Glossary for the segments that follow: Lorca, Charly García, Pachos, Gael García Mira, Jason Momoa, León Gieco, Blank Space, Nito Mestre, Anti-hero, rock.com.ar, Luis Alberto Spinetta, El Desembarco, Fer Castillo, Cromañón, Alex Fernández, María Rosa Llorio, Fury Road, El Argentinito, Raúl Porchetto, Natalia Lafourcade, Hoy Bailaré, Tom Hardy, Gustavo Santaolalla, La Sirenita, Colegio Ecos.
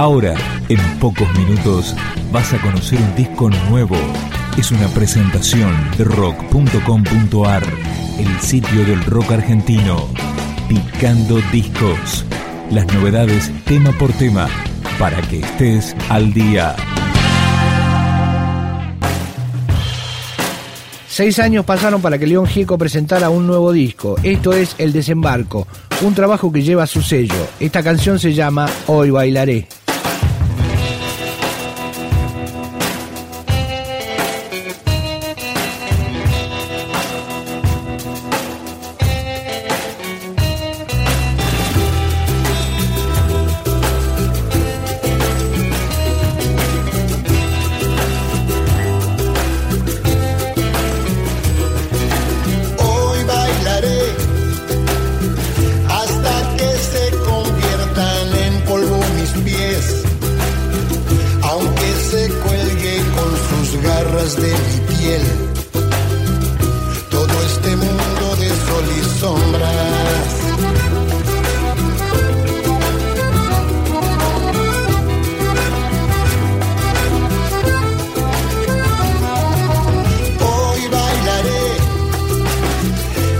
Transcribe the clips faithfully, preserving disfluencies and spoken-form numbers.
Ahora, en pocos minutos, vas a conocer un disco nuevo. Es una presentación de rock punto com punto a r, el sitio del rock argentino. Picando discos. Las novedades tema por tema, para que estés al día. Seis años pasaron para que León Gieco presentara un nuevo disco. Esto es El Desembarco, un trabajo que lleva su sello. Esta canción se llama Hoy Bailaré. De mi piel, todo este mundo de sol y sombras. Hoy bailaré,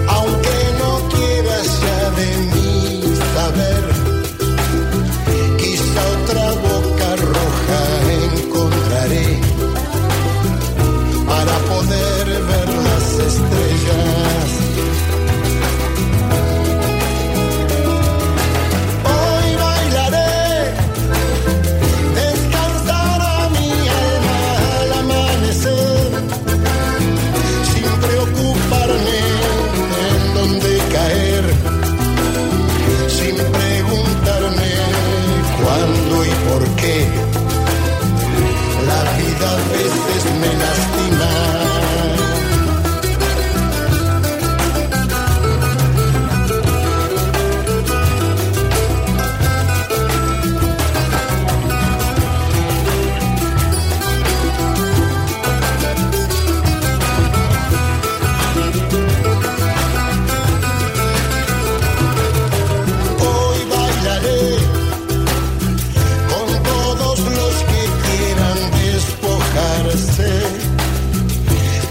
aunque no quieras ya de mí saber. Quizá otra boca roja encontraré para poder ver las estrellas.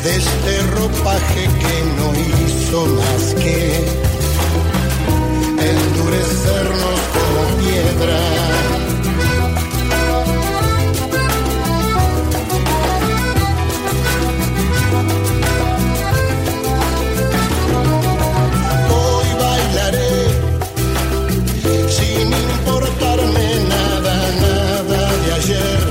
De este ropaje que no hizo más que endurecernos como piedra. Hoy bailaré sin importarme nada, nada de ayer.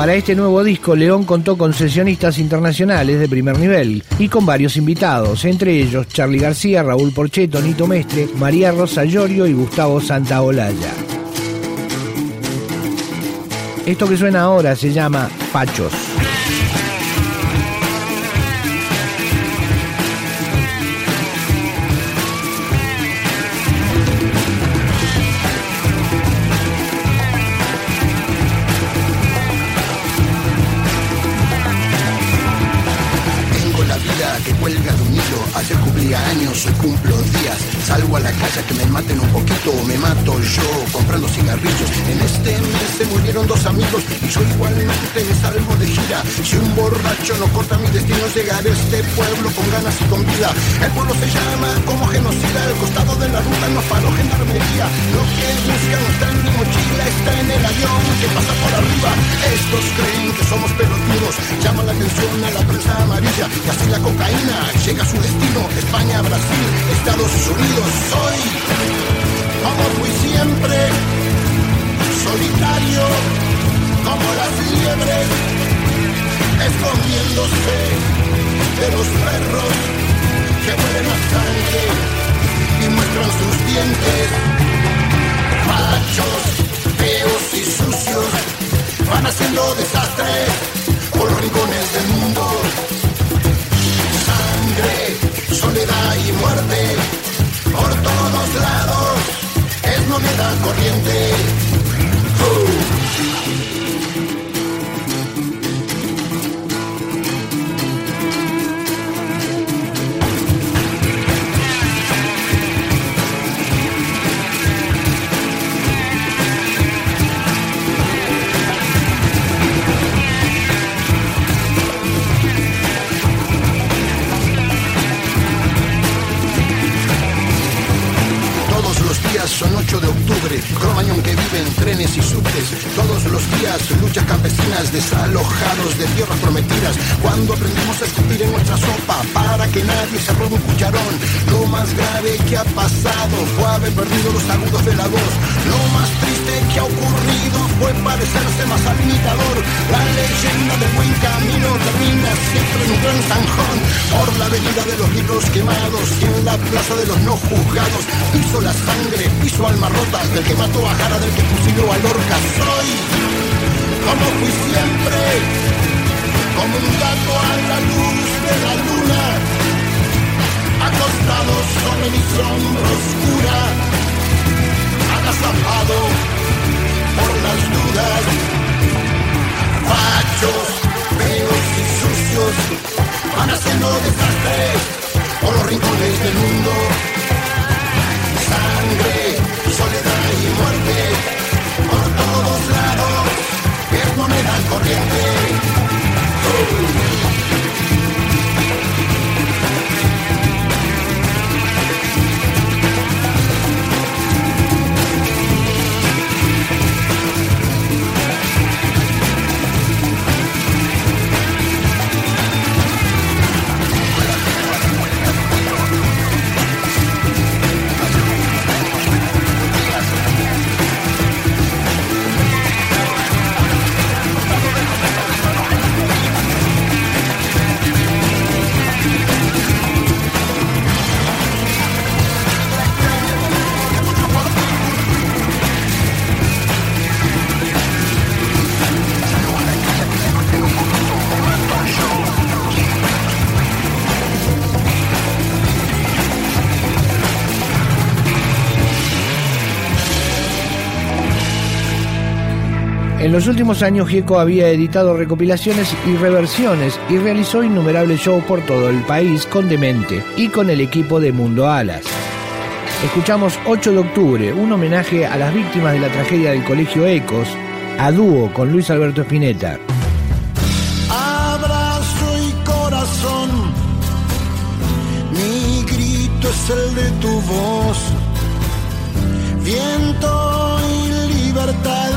Para este nuevo disco, León contó con sesionistas internacionales de primer nivel y con varios invitados, entre ellos Charly García, Raúl Porchetto, Nito Mestre, María Rosa Llorio y Gustavo Santaolalla. Esto que suena ahora se llama Pachos. Que cuelga de un hilo, ayer cumplía años, hoy cumplo días. Salgo a la calle a que me maten un poquito, me mato yo comprando cigarrillos. En este mes se murieron dos amigos y yo igualmente me salgo de gira. Si un borracho no corta mi destino, llegaré a este pueblo con ganas y con vida. El pueblo se llama como genocida, al costado de la ruta nos paró gendarmería. Lo que buscan no está en mi mochila, está en el avión que pasa por arriba. Estos creen que somos pelotudos, llama la atención a la prensa amarilla y así la cocaína llega a su destino, España, Brasil, Estados Unidos. Soy, como fui siempre, solitario, como las liebres, escondiéndose de los perros que huelen a sangre y muestran sus dientes. Machos, feos y sucios, van haciendo desastres por los rincones del mundo. Soledad y muerte, por todos lados, es moneda corriente. Son ocho de octubre, cromañón que vive en trenes y subtes. Todos los días luchas campesinas, desalojados de tierras prometidas. Cuando aprendimos a escupir en nuestra sopa para que nadie se robe un cucharón. Lo más grave que ha pasado fue haber perdido los agudos de la voz. Lo más triste que ha ocurrido fue parecerse más al imitador. La leyenda del buen camino termina siempre en un gran zanjón. Por la avenida de los libros quemados y en la plaza de los no juzgados, hizo la sangre, piso alma rota, del que mató a Jara, del que fusiló a Lorca. Soy, como fui siempre, como un gato a la luz de la luna, acostado sobre mi sombra oscura, agazapado por las dudas. Fachos, feos y sucios, van haciendo desastres por los rincones del mundo. Sangre, soledad y muerte, por todos lados, es moneda corriente. Uh. En los últimos años, Gieco había editado recopilaciones y reversiones y realizó innumerables shows por todo el país con Demente y con el equipo de Mundo Alas. Escuchamos ocho de octubre, un homenaje a las víctimas de la tragedia del Colegio Ecos, a dúo con Luis Alberto Spinetta. Abrazo y corazón, mi grito es el de tu voz, viento y libertad.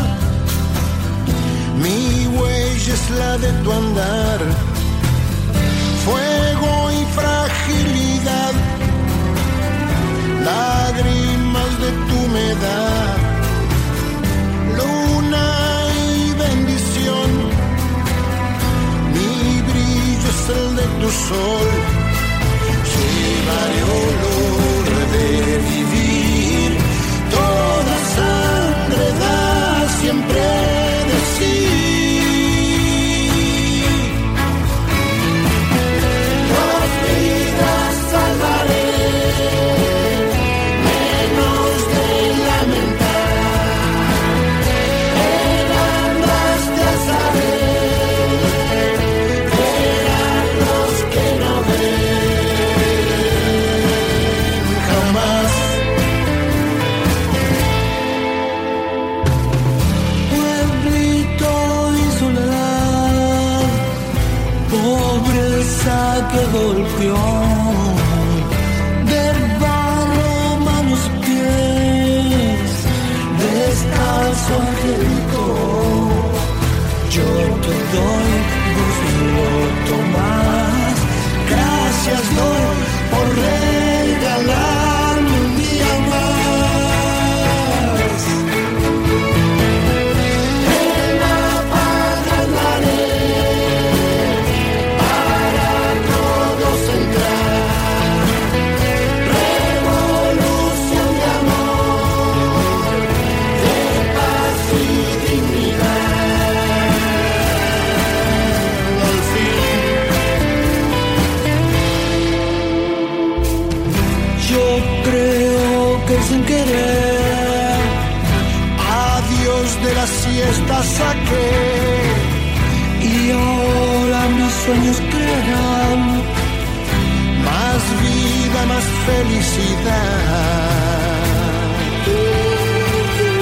Mi huella es la de tu andar, fuego y fragilidad, lágrimas de tu humedad, luna y bendición, sol, llevaré olor de vivir, toda sangre da siempre de sí. Dos vidas salvaré, menos de lamentar, en ambas te asaré. Que golpeó del barro manos pies, descalzo angélico, yo te doy, vos lo tomás, gracias doy por regalarme un día más. En la paz ganaré, sin querer, adiós de la siesta saqué, y ahora mis sueños crean más vida, más felicidad. El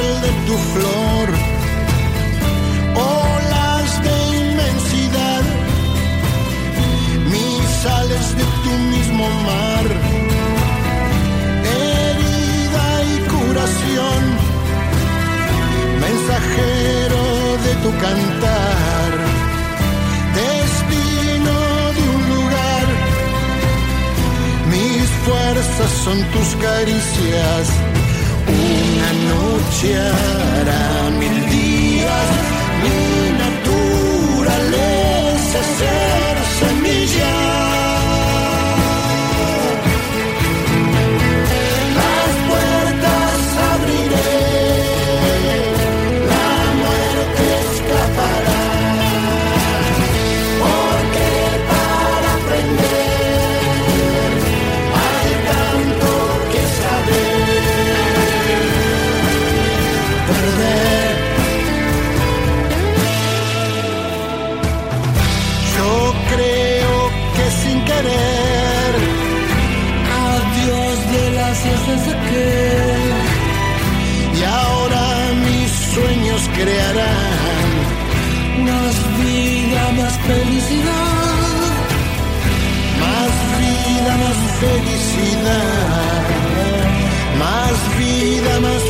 de tu flor, olas de inmensidad, mis sales de tu mismo mar, herida y curación, mensajero de tu cantar, destino de un lugar, mis fuerzas son tus caricias. Una noche hará mil días, mi naturaleza será semilla. Y ahora mis sueños crearán más vida, más felicidad, más vida, más felicidad, más vida, más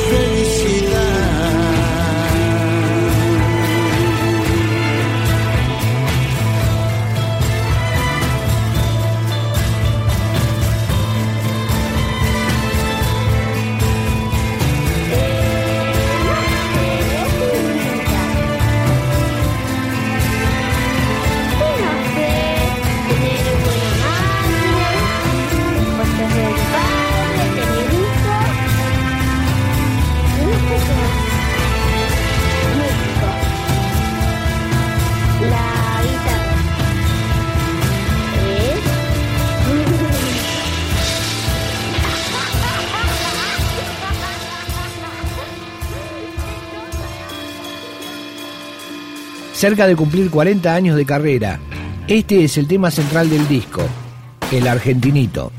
cerca de cumplir cuarenta años de carrera. Este es el tema central del disco, El Argentinito.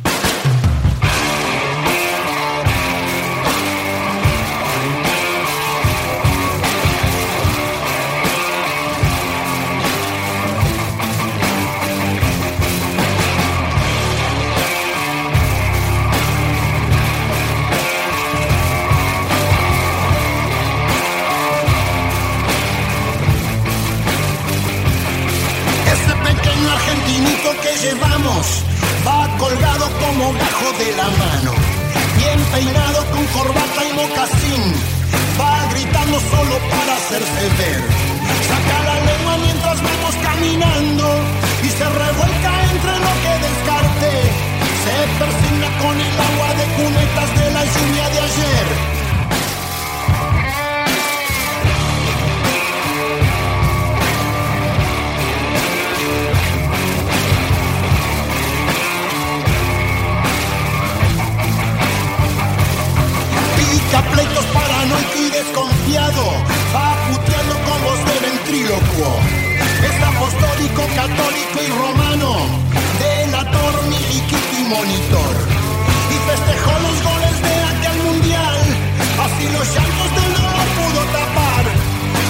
manos, va colgado como bajo de la mano, bien peinado con corbata y mocasín, va gritando solo para hacerse ver, saca la lengua mientras vamos caminando y se revuelca entre lo que descarte, se persigna con el agua de cunetas de la lluvia de ayer. Pleitos paranoico y desconfiado, va puteando con voz de ventrílocuo. Es apostólico, católico y romano, delator, miliquito y monitor. Y festejó los goles de aquel mundial, así los llantos del dolor pudo tapar.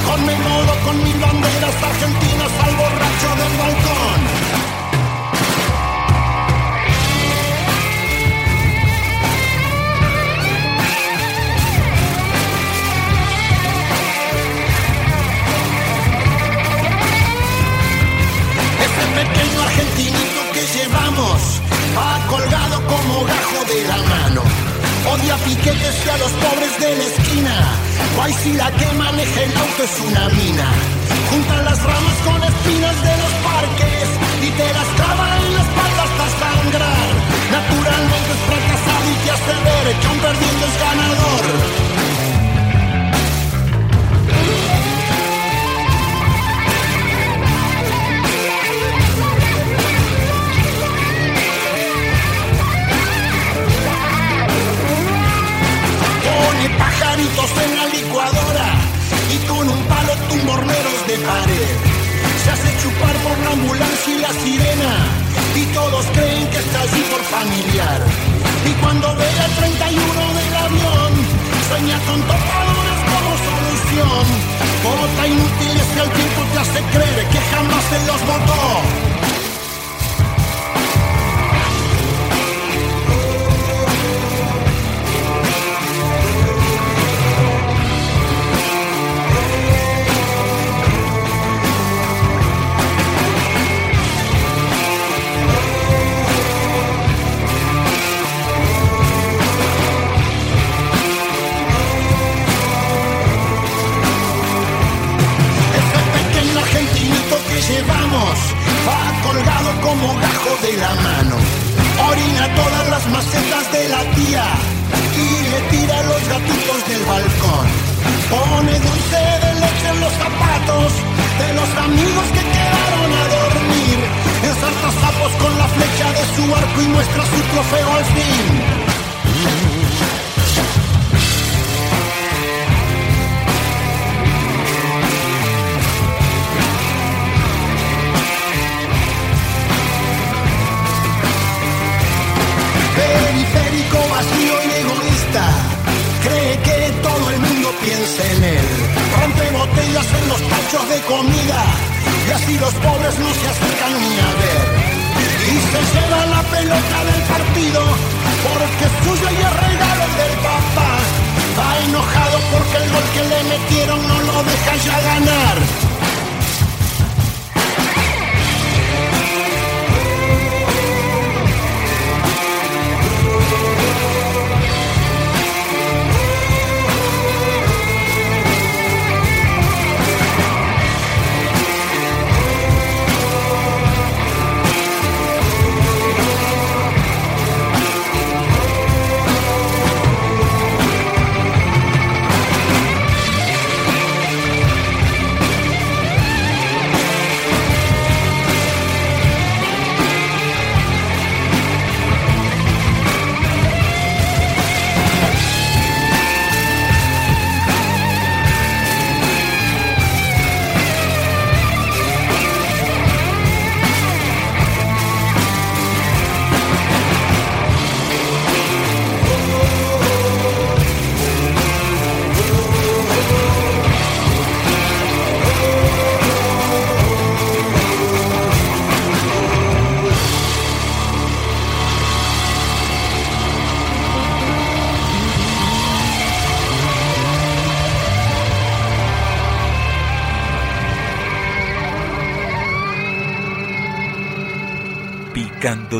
Conmemoro con mil banderas argentinas al borracho del balcón. Pequeño argentinito que llevamos va colgado como gajo de la mano, odia piquetes y a los pobres de la esquina, guay si la que maneja el auto es una mina, junta las ramas con espinas de los parques y te las clava en la espalda hasta sangrar. Naturalmente es fracasado y te hace ver que aún perdiendo es ganador. Pajaritos en la licuadora y con un palo tumborneros de pared, se hace chupar por la ambulancia y la sirena y todos creen que está allí por familiar. Y cuando ve el treinta y uno del avión sueña con topadoras como solución. Bota inútil es que el tiempo te hace creer que jamás se los votó. Llevamos, va colgado como gajo de la mano, orina todas las macetas de la tía y le tira los gatitos del balcón. Pone dulce de leche en los zapatos de los amigos que quedaron a dormir, ensarta sapos con la flecha de su arco y muestra su trofeo al fin. Periférico, vacío y egoísta, cree que todo el mundo piensa en él. Rompe botellas en los tachos de comida y así los pobres no se acercan ni a ver. Y se lleva la pelota del partido porque es suyo y es regalo del papá. Va enojado porque el gol que le metieron no lo deja ya ganar. Buscando